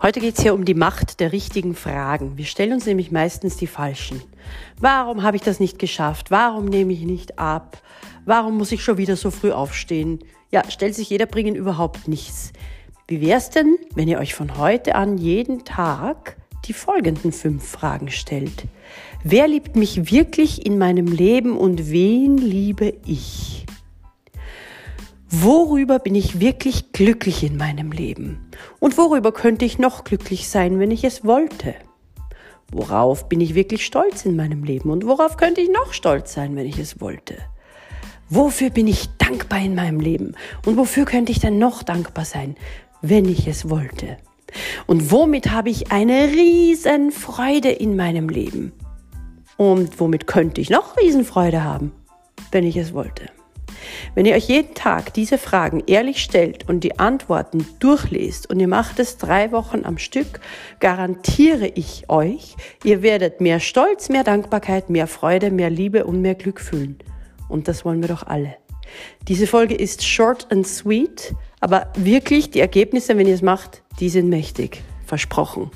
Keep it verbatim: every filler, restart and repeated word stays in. Heute geht es hier um die Macht der richtigen Fragen. Wir stellen uns nämlich meistens die falschen. Warum habe ich das nicht geschafft? Warum nehme ich nicht ab? Warum muss ich schon wieder so früh aufstehen? Ja, stellt sich jeder, bringen überhaupt nichts. Wie wär's denn, wenn ihr euch von heute an jeden Tag die folgenden fünf Fragen stellt? Wer liebt mich wirklich in meinem Leben und wen liebe ich? Worüber bin ich wirklich glücklich in meinem Leben? Und worüber könnte ich noch glücklich sein, wenn ich es wollte? Worauf bin ich wirklich stolz in meinem Leben? Und worauf könnte ich noch stolz sein, wenn ich es wollte? Wofür bin ich dankbar in meinem Leben? Und wofür könnte ich dann noch dankbar sein, wenn ich es wollte? Und womit habe ich eine riesen Freude in meinem Leben? Und womit könnte ich noch riesen Freude haben, wenn ich es wollte? Wenn ihr euch jeden Tag diese Fragen ehrlich stellt und die Antworten durchlest und ihr macht es drei Wochen am Stück, garantiere ich euch, ihr werdet mehr Stolz, mehr Dankbarkeit, mehr Freude, mehr Liebe und mehr Glück fühlen. Und das wollen wir doch alle. Diese Folge ist short and sweet, aber wirklich die Ergebnisse, wenn ihr es macht, die sind mächtig. Versprochen.